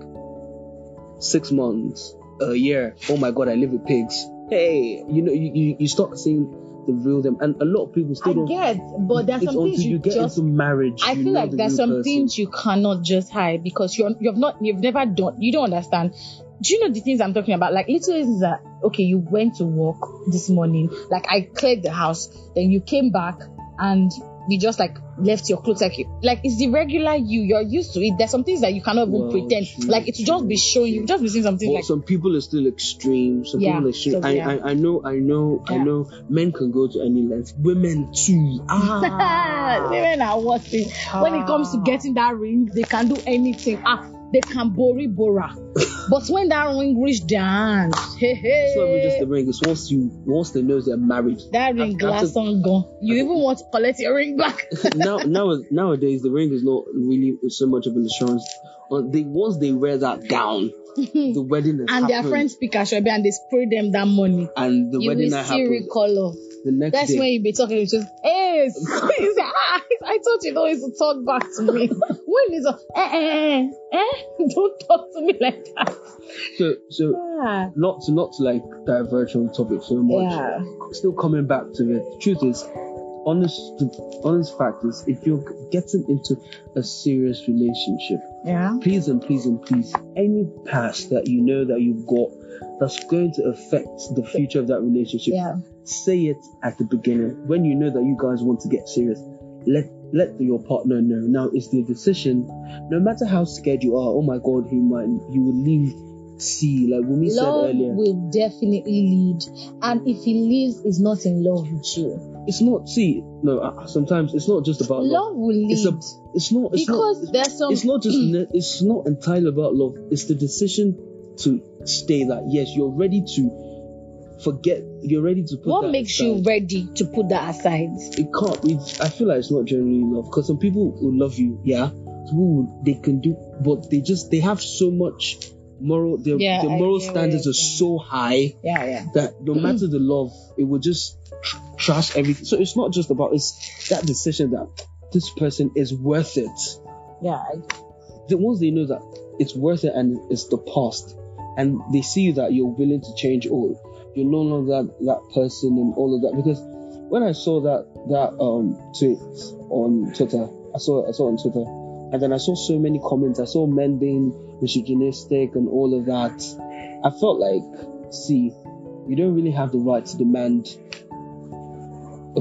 Six months, a year. Oh my God, I live with pigs. Hey, you know, you, you, you start seeing the real them, and a lot of people still I don't get, but there's some things you, you get just into marriage. I feel like the there's some person. things you cannot just hide because you're you've not you've never done you don't understand. Do you know the things I'm talking about? Like little things that okay, you went to work this morning, like I cleared the house, then you came back and you just like left your clothes like you, like it's the regular you you're used to it. There's some things that you cannot even well, pretend true, like it's just be showing you just be seeing something well, like some people are still extreme some yeah, people are extreme. So, yeah. I, I I know I know yeah. I know men can go to any length, women too. ah. Women are worth it ah. when it comes to getting that ring. They can do anything. ah They can bori bora, but when that ring reach their hand, hey hey. It's not even just the ring. It's once you, once they know they're married. That ring after, glass on gone. You after, even want to collect your ring back. now, now, nowadays the ring is not really so much of an insurance. They once they wear that gown, the wedding has and happened. Their friends pick a shobi and they spray them that money. And the you wedding will see recolor. The next That's day. when you be talking. It's just hey, I thought you always to talk back to me. When is a eh eh eh? Don't talk to me like that. So so yeah. not to not to like diverge from the topic so much. Yeah. Still coming back to it. The truth is, honest honest fact is, if you're getting into a serious relationship, yeah. please and please and please, any past that you know that you've got that's going to affect the future of that relationship. Yeah. Say it at the beginning when you know that you guys want to get serious. Let let your partner know. Now it's their decision. No matter how scared you are, oh my God, he might he will leave. See, like Wumi said earlier, love will definitely lead, and if he leaves, is not in love with you. It's not. See, no. Uh, sometimes it's not just about love. Love will lead. It's, a, it's not. It's because not, there's some. It's not just. It's not entirely about love. It's the decision to stay. That yes, you're ready to. Forget you're ready to put what that makes aside. You ready to put that aside. It can't. It's, I feel like it's not genuinely love because some people will love you, yeah. People they can do, but they just they have so much moral. Their, yeah, their moral standards are so high, yeah, yeah. that no matter the love, it will just tr- trash everything. So it's not just about it's that decision that this person is worth it. Yeah. The ones they know that it's worth it and it's the past, and they see that you're willing to change all. You're no longer that, that person and all of that. Because when I saw that that um tweet on Twitter, I saw I saw on Twitter, and then I saw so many comments. I saw men being misogynistic and all of that. I felt like, see, you don't really have the right to demand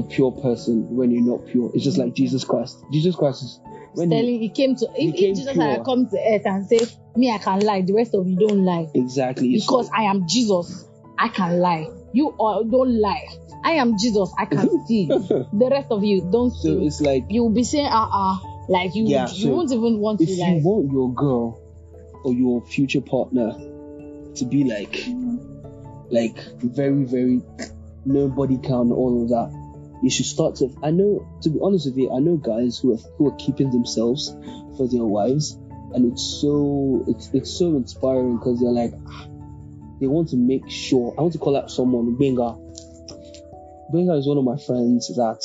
a pure person when you're not pure. It's just like Jesus Christ. Jesus Christ is when telling he, he came to if Jesus pure, had come to earth and say, me I can lie, the rest of you don't lie. Exactly. Because so, I am Jesus. I can lie. You all don't lie. I am Jesus. I can steal. The rest of you don't steal. So it's like you'll be saying, "Uh uh," like you, yeah, you so won't even want if to. If you lie. Want your girl or your future partner to be like, mm-hmm. like very, very nobody can all of that, you should start to. I know, to be honest with you, I know guys who are who are keeping themselves for their wives, and it's so it's it's so inspiring because they're like. They want to make sure. I want to call out someone, Benga. Benga is one of my friends that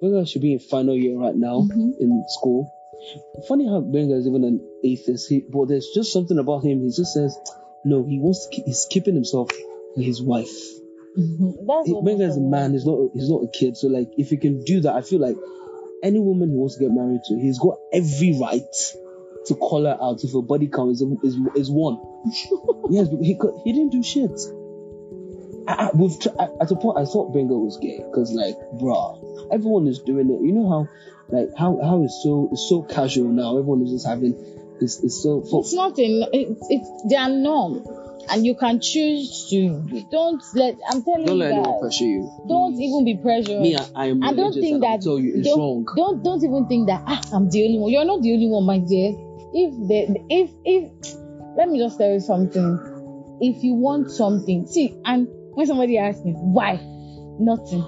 Benga should be in final year right now mm-hmm. in school. Funny how Benga is even an atheist, he, but there's just something about him. He just says, no, he wants. To, he's keeping himself with his wife. Mm-hmm. That's he, Benga is a man. He's not. He's not a kid. So like, if he can do that, I feel like any woman he wants to get married to, he's got every right to call her out if her body count is is, is one. Yes, but he could, he didn't do shit. I, I, we've tr- I, at a point, I thought Benga was gay because, like, bruh, everyone is doing it. You know how, like, how how it's so it's so casual now. Everyone is just having it's it's so. Fuck. It's not a it's it's they are norm, and you can choose to don't let. I'm telling don't you, don't let anyone pressure you. Don't mm. even be pressured. Me, I, I am. I don't think that. Tell you, it's don't, wrong. Don't don't even think that. Ah, I'm the only one. You're not the only one, my dear. If the if if. Let me just tell you something. If you want something, see, and when somebody asks me, why? Nothing.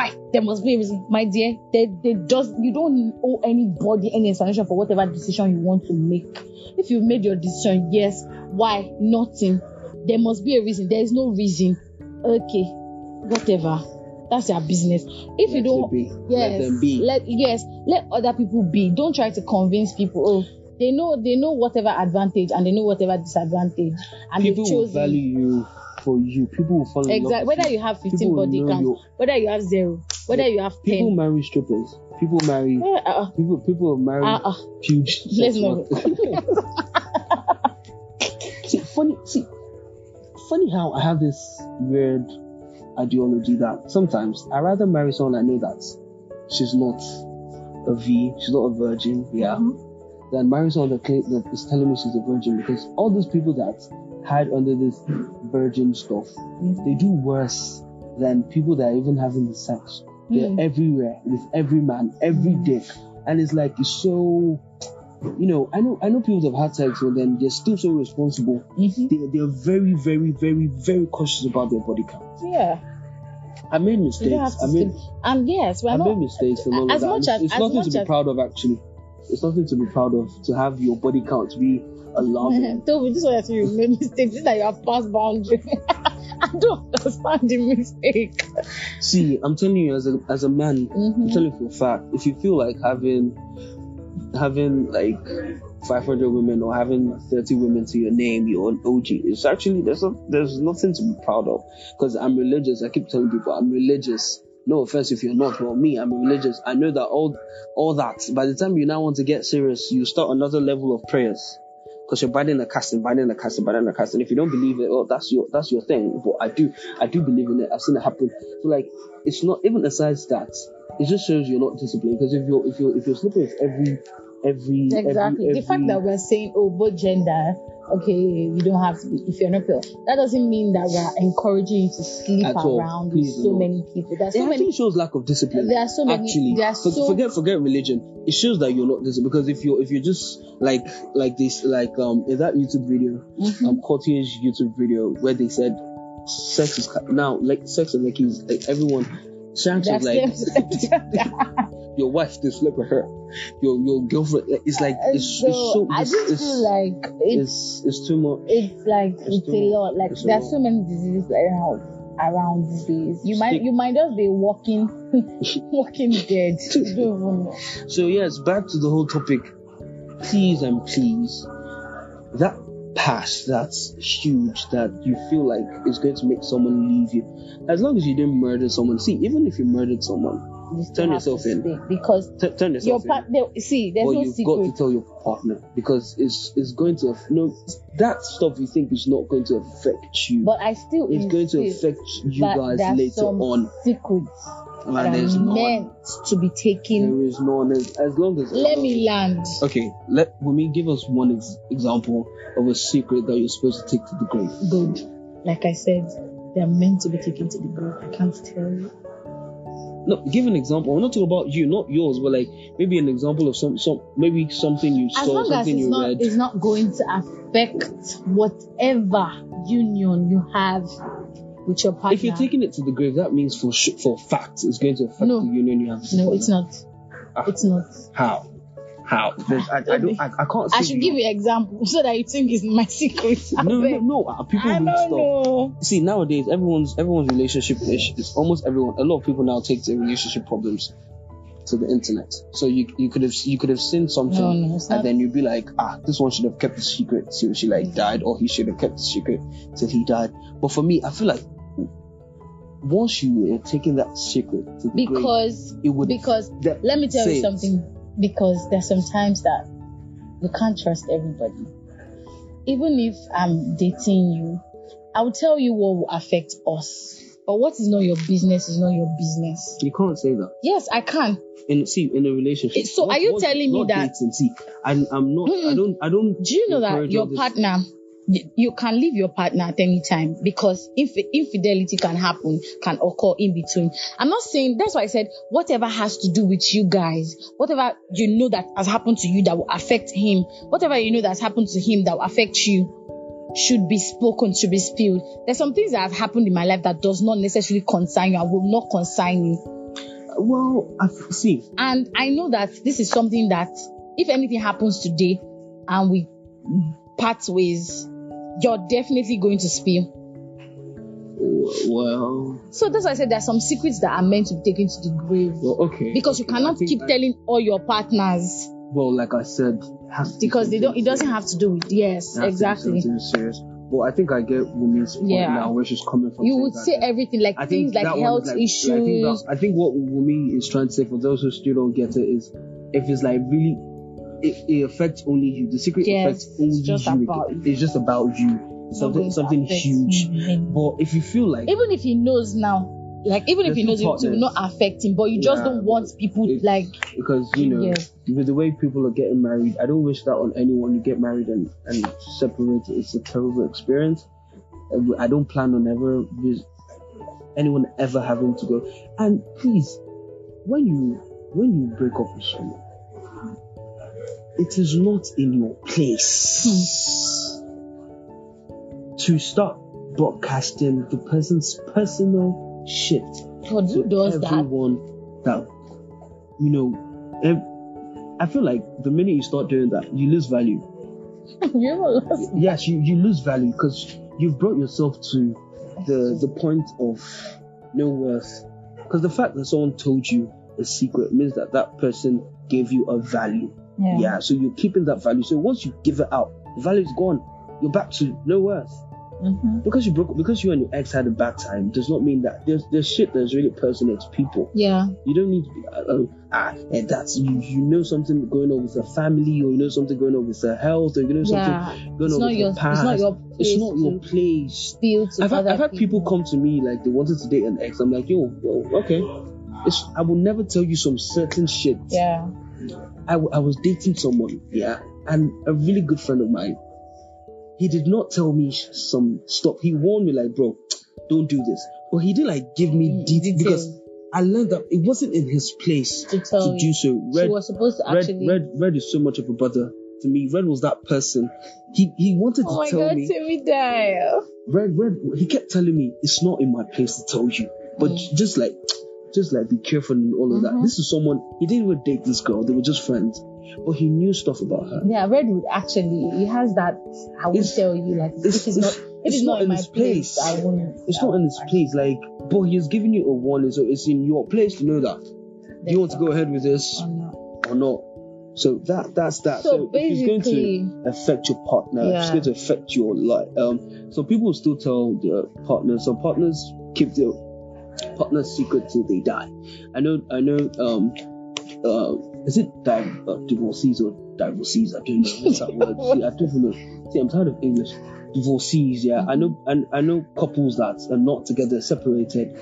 Why? There must be a reason. My dear, they, they just, you don't owe anybody any explanation for whatever decision you want to make. If you've made your decision, yes, why? Nothing. There must be a reason. There is no reason. Okay, whatever. That's their business. If let you don't, be. Yes, let them be. Let, yes, let other people be. Don't try to convince people, oh, They know they know whatever advantage and they know whatever disadvantage, and people will value you for you, people will fall in exactly. love with whether you, you have fifteen body counts, your... whether you have zero, whether yeah. you have ten. People marry strippers. People marry. Uh-uh. People people marry uh-uh. huge. Let's not. see funny. See, funny how I have this weird ideology that sometimes I rather marry someone I know that she's not a V, she's not a virgin, yeah, mm-hmm. than marry someone that, that is telling me she's a virgin, because all those people that hide under this virgin stuff, mm-hmm. they do worse than people that are even having the sex. They're mm-hmm. everywhere with every man, every mm-hmm. dick, and it's like it's so. You know, I know I know people that have had sex with them, they're still so responsible. Mm-hmm. They, they're very, very, very, very cautious about their body count. Yeah. I made mistakes. I made, um, yes, I not, made mistakes and all as of much that. As, it's as nothing much to be as, proud of, actually. It's nothing to be proud of, to have your body count to be alarming. Toby, this one I you made mistakes. This is that you have passed boundaries. I don't understand the mistake. See, I'm telling you, as a, as a man, mm-hmm. I'm telling you for a fact, if you feel like having... having like five hundred women or having thirty women to your name, you're an O G. It's actually there's a, there's nothing to be proud of, because I'm religious. I keep telling people I'm religious. No offense if you're not, but me, I'm religious. I know that all all that. By the time you now want to get serious, you start another level of prayers, because you're biting a casting, biting a casting, biting a casting. If you don't believe it, oh, that's your that's your thing. But I do I do believe in it. I've seen it happen. So like it's not even aside that. It just shows you're not disciplined, because if you're if you're if you're sleeping with every every exactly every, the every... fact that we're saying oh both gender okay you don't have to be if you're not pure, that doesn't mean that we're encouraging you to sleep at around with so no. many people. There's it so actually many... shows lack of discipline. There are so many. Actually, there are so... forget forget religion. It shows that you're not disciplined, because if you're if you're just like like this like um in that YouTube video, mm-hmm. um Courtier's YouTube video where they said sex is now like sex and like is like everyone. Shanks is like your wife to sleep with her, your your girlfriend. It's like it's, so, it's so. I it's, just it's, feel like it's, it's it's too much. It's like it's, it's a lot. Like it's there's so many diseases around around these days. You Stick. might you might just be walking walking dead. You don't even know. So yes, back to the whole topic. Please and please, that past that's huge that you feel like is going to make someone leave you, as long as you didn't murder someone. See, even if you murdered someone, you turn yourself in, because T- turn yourself your partner see there's but no you've secret. Got to tell your partner, because it's it's going to aff- no that stuff you think is not going to affect you, but I still it's going to affect you guys later some on secrets and there's none meant to be taken. There is none. As, as long as let uh, me land. Okay, let Wumi give us one ex- example of a secret that you're supposed to take to the grave. Good. Like I said, they're meant to be taken to the grave. I can't tell you. No, give an example. I'm not talking about you, not yours, but like maybe an example of some, some maybe something you as saw, long something as you not, read. It's not going to affect whatever union you have with your partner. If you're taking it to the grave, that means for sh- for facts it's going to affect no, the union you have. No, partner. It's not. Ah, it's not. How? How? I, I don't. I, I can't. I should you. give you an example so that you think it's my secret. No, no, no. People I do don't stuff. Know. See, nowadays everyone's everyone's relationship is almost everyone. A lot of people now take their relationship problems to the internet. So you you could have you could have seen something, no, no, and then you'd be like, ah, this one should have kept the secret till she like died, or he should have kept the secret till he died. But for me, I feel like. Once you were taking that secret to the because grave, it would because de- let me tell you something it. Because there's sometimes that you can't trust everybody. Even if I'm dating you, I will tell you what will affect us, but what is not your business is not your business. You can't say that. Yes, I can. In see in a relationship. So what, are you what, telling me that? Dating, see, I, I'm not. Mm-mm. I don't. I don't. Do you know that your partner? You can leave your partner at any time, because inf- infidelity can happen, can occur in between. I'm not saying, that's why I said, whatever has to do with you guys, whatever you know that has happened to you that will affect him, whatever you know that's happened to him that will affect you, should be spoken, should be spilled. There's some things that have happened in my life that does not necessarily concern you and will not concern you. Well, I see. And I know that this is something that, if anything happens today and we part ways, you're definitely going to spill. Well, so that's why I said there are some secrets that are meant to be taken to the grave. Well, okay. Because okay, you cannot keep I... telling all your partners. Well, like I said, has to because be they don't. It doesn't have to do with yes, it has exactly. To be something serious. But I think I get women's point yeah. now where she's coming from. You would say that. Everything, like I things like health like, issues. I think, that, I think what Wumi is trying to say, for those who still don't get it, is if it's like really, it, it affects only you. The secret yes, affects only it's you. About it, you. It's just about you. Something, something huge. Mm-hmm. But if you feel like, even if he knows now, like even if he knows, it will not affect him. But you just yeah, don't want people it, like because you know yeah. with the way people are getting married, I don't wish that on anyone. You get married and and separate. It's a terrible experience. I don't plan on ever anyone ever having to go. And please, when you when you break up with someone, it is not in your place to start broadcasting the person's personal shit. God, who does that? Everyone that, you know, ev- I feel like the minute you start doing that, you lose value. You lost yes, you, you lose value because you've brought yourself to the the point of no worth. Because the fact that someone told you a secret means that that person gave you a value. Yeah. yeah. So you're keeping that value. So once you give it out, the value is gone. You're back to no worth. Mm-hmm. Because you broke, because you and your ex had a bad time, does not mean that there's there's shit that's really personal to people. Yeah, you don't need to be oh, ah, and that's you, you know something going on with her family, or you know something going on with her health, or you know something yeah. going it's on with your, her past. It's not your place. It's not your place. Deal to I've had, I've had people. people come to me like they wanted to date an ex. I'm like, yo, well, okay, it's, I will never tell you some certain shit. Yeah, I, w- I was dating someone, yeah, and a really good friend of mine. He did not tell me some stuff. He warned me like, bro, don't do this. But he did like give me details because I learned that it wasn't in his place to, tell to do so. Red, she was supposed to Red, actually... Red, Red, Red is so much of a brother to me. Red was that person. He he wanted to oh my tell God, me. Timmy died. Red, Red, he kept telling me it's not in my place to tell you. But mm. just like, just like be careful and all of mm-hmm. that. This is someone he didn't even date this girl. They were just friends. But he knew stuff about her. Yeah, Redwood actually, he has that. I will tell you, like, this is not. It is not in his place. I won't. It's not in his place. Like, but he's giving you a warning, so it's in your place to know that. Do you want to go ahead with this or not? Or not? So that that's that. So, so if it's going to affect your partner, yeah. it's going to affect your life. Um, so people still tell their partners. So partners keep their partner's secret till they die. I know. I know. Um. Uh, is it div- uh, divorcees or divorcees? I don't know what's that word. See, I don't know. See, I'm tired of English. Divorcees, yeah. I know, and I, I know couples that are not together, separated,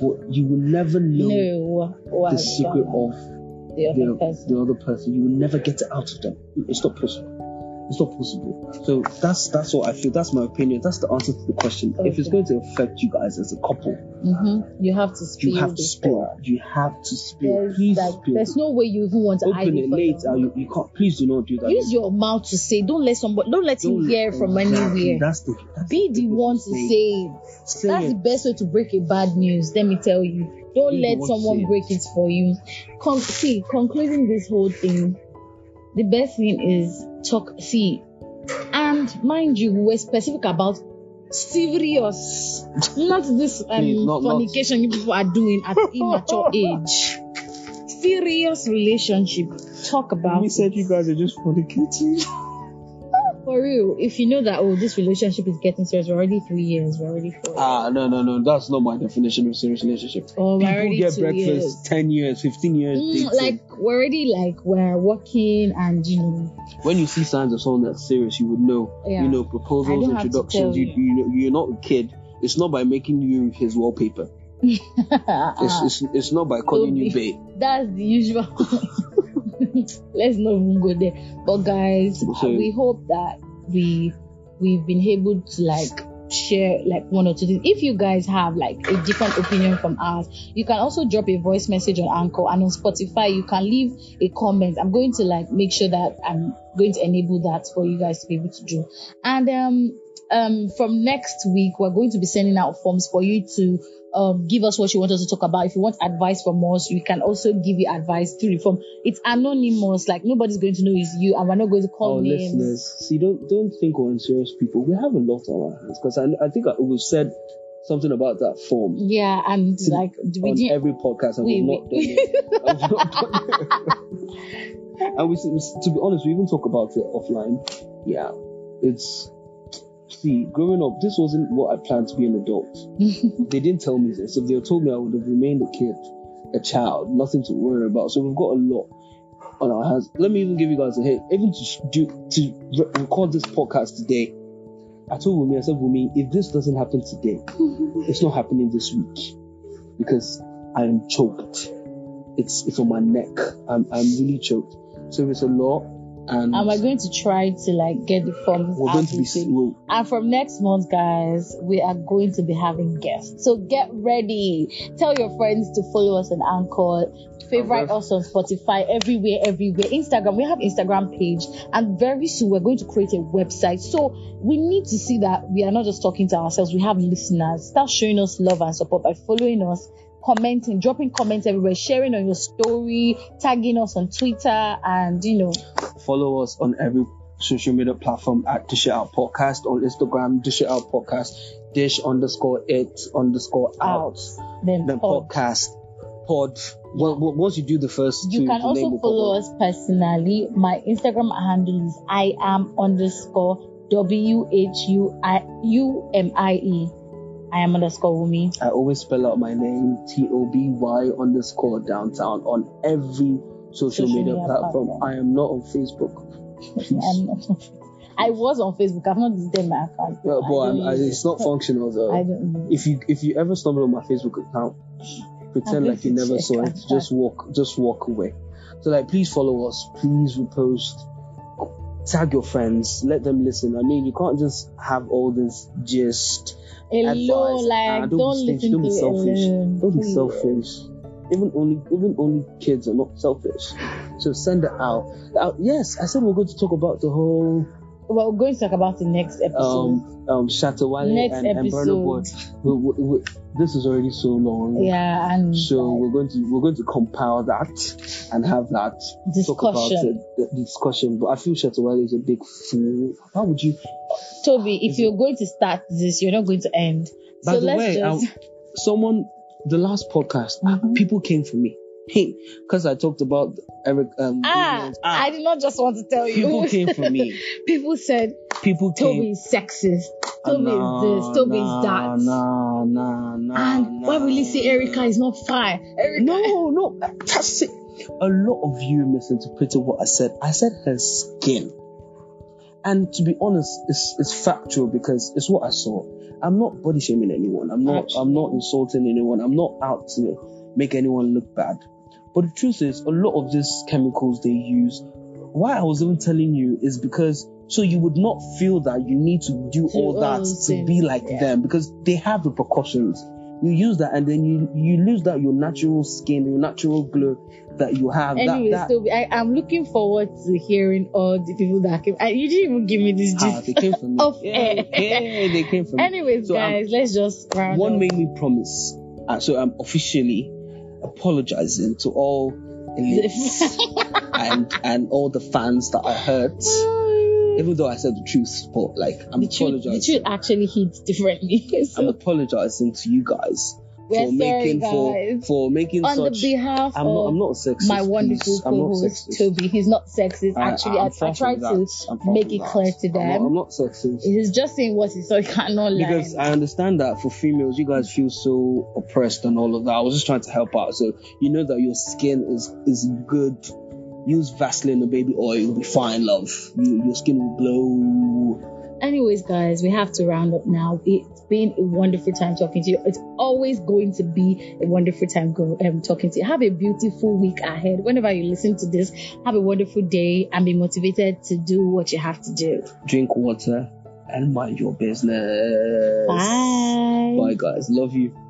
but you will never know no, well, the secret of the other, the, person. the other person. You will never get it out of them. It's not possible. It's not possible. So that's that's what I feel. That's my opinion. That's the answer to the question. Okay. If it's going to affect you guys as a couple. Mm-hmm. You have to spill. You have to spill. You have to spill. Please like, spill. There's no way you even want to open it later. You, you can't. Please do not do that. Use your mouth to say. Don't let somebody. Don't let don't him hear let, from exactly. anywhere. That's the. That's Be the, the one to say. say that's it. The best way to break a bad news. Let me tell you. Don't you let someone break it for you. Con- see, concluding this whole thing, the best thing is talk. See, and mind you, we're specific about. Serious, not this um, Please, not, fornication not. You people are doing at immature age. Serious relationship. Talk about. You said you guys are just fornicating. For real, if you know that oh, this relationship is getting serious, we're already three years, we're already four. Ah, no, no, no, that's not my definition of serious relationship. Oh, people already get breakfast years. ten years, fifteen years. Mm, like we're already like we're working and you know. When you see signs of someone that's serious, you would know. Yeah. You know, proposals, introductions. You, you know, you're not a kid. It's not by making you his wallpaper. it's, it's it's not by calling Toby. You babe. That's the usual. Let's not even go there. But guys, so, we hope that we we've been able to like share like one or two things. If you guys have like a different opinion from ours, you can also drop a voice message on Anchor, and on Spotify you can leave a comment. I'm going to like make sure that I'm going to enable that for you guys to be able to do. And um um from next week we're going to be sending out forms for you to Um, give us what you want us to talk about. If you want advice from us, we can also give you advice through the form. It's anonymous, like nobody's going to know it's you, and we're not going to call oh, names. Listeners, see, don't don't think we're unserious people. We have a lot on our hands because I, I think we've said something about that form. Yeah, and see, like we on every podcast, and we, we've not done it. And we, to be honest, we even talk about it offline. Yeah, it's. See, growing up, this wasn't what I planned to be an adult. They didn't tell me this. If they had told me, I would have remained a kid, a child, nothing to worry about. So we've got a lot on our hands. Let me even give you guys a hint. Even to do to re- record this podcast today, I told Wumi, I said, Wumi, if this doesn't happen today, it's not happening this week, because I am choked. It's it's on my neck. I'm I'm really choked. So it's a lot. And, and we're going to try to like get the forms we're out going to be, we'll, and from next month, guys, we are going to be having guests, so get ready. Tell your friends to follow us on Anchor, favorite us on Spotify, everywhere everywhere, Instagram. We have Instagram page, and very soon we're going to create a website. So we need to see that we are not just talking to ourselves. We have listeners. Start showing us love and support by following us, commenting, dropping comments everywhere, sharing on your story, tagging us on Twitter, and you know, follow us on every social media platform at Dish It Out Podcast. On Instagram, Dish It Out Podcast, dish underscore it underscore out, out. then, then pod. podcast pod. Well, once you do the first two, you can also follow us personally. My Instagram handle is I am underscore W H U I U M I E. I am underscore Wumi. I always spell out my name, T O B Y underscore downtown, on every social, social media, media platform. platform. I am not on Facebook. I was on Facebook. I've not deleted my account. Well, but I I'm, I, it's not functional though. I don't if you if you ever stumble on my Facebook account, pretend like you never saw it. Just walk, just walk away. So like, please follow us. Please repost. Tag your friends. Let them listen. I mean, you can't just have all this gist. Hello, like, nah, don't, don't be, don't be selfish. It. Don't be selfish. Even only, even only kids are not selfish. So send it out. Uh, yes, I said we're going to talk about the whole. Well, we're going to talk about the next episode. Um, um Shatta Wale next and, and Burna Boy. We, we, we, this is already so long. Yeah, and so like, we're going to we're going to compile that and have that discussion. Talk about it, the discussion. But I feel Shatta Wale is a big fool. How would you? Toby, if you're going to start this, you're not going to end. By so the let's way, just... I, someone, the last podcast, mm-hmm. people came for me. Hey, because I talked about Eric. Um, ah, I did not just want to tell you. People came for me. People said, people Toby is sexist. Toby nah, is this. Toby nah, is that. Nah, nah, nah. And nah, why will you say Erica is not fine? Erica. No, no. That's it. A lot of you misinterpreted what I said. I said her skin. And to be honest, it's, it's factual because it's what I saw. I'm not body shaming anyone. I'm not. Actually. I'm not insulting anyone. I'm not out to make anyone look bad. But the truth is, a lot of these chemicals they use. Why I was even telling you is because so you would not feel that you need to do all that to be like yeah. them, because they have repercussions. You use that and then you you lose that your natural skin, your natural glow that you have. Anyway, that, that... so I, I'm looking forward to hearing all the people that came. I, you didn't even give me this gist. Ah, they came from me. Off yeah, air. Yeah, they came from Anyways, me. Anyways, so guys, I'm, let's just round One up. made me promise. Uh, so I'm officially apologizing to all elites and and all the fans that I hurt. Even though I said the truth, but like I'm the apologizing. Truth, the truth actually hits differently. So. I'm apologizing to you guys. We're for making guys. for for making on such, the behalf I'm not, I'm not sexist. My wonderful co-host Toby, he's not sexist. I, Actually, I, I tried to make it that. clear to them. I'm not, I'm not sexist. He's just saying what he saw. He cannot lie. Because I understand that for females, you guys feel so oppressed and all of that. I was just trying to help out. So you know that your skin is is good. Use Vaseline or baby oil. You'll be fine, love. You, your skin will glow. Anyways, guys, we have to round up now. It's been a wonderful time talking to you. It's always going to be a wonderful time go, um, talking to you. Have a beautiful week ahead. Whenever you listen to this, have a wonderful day and be motivated to do what you have to do. Drink water and mind your business. Bye. Bye, guys. Love you.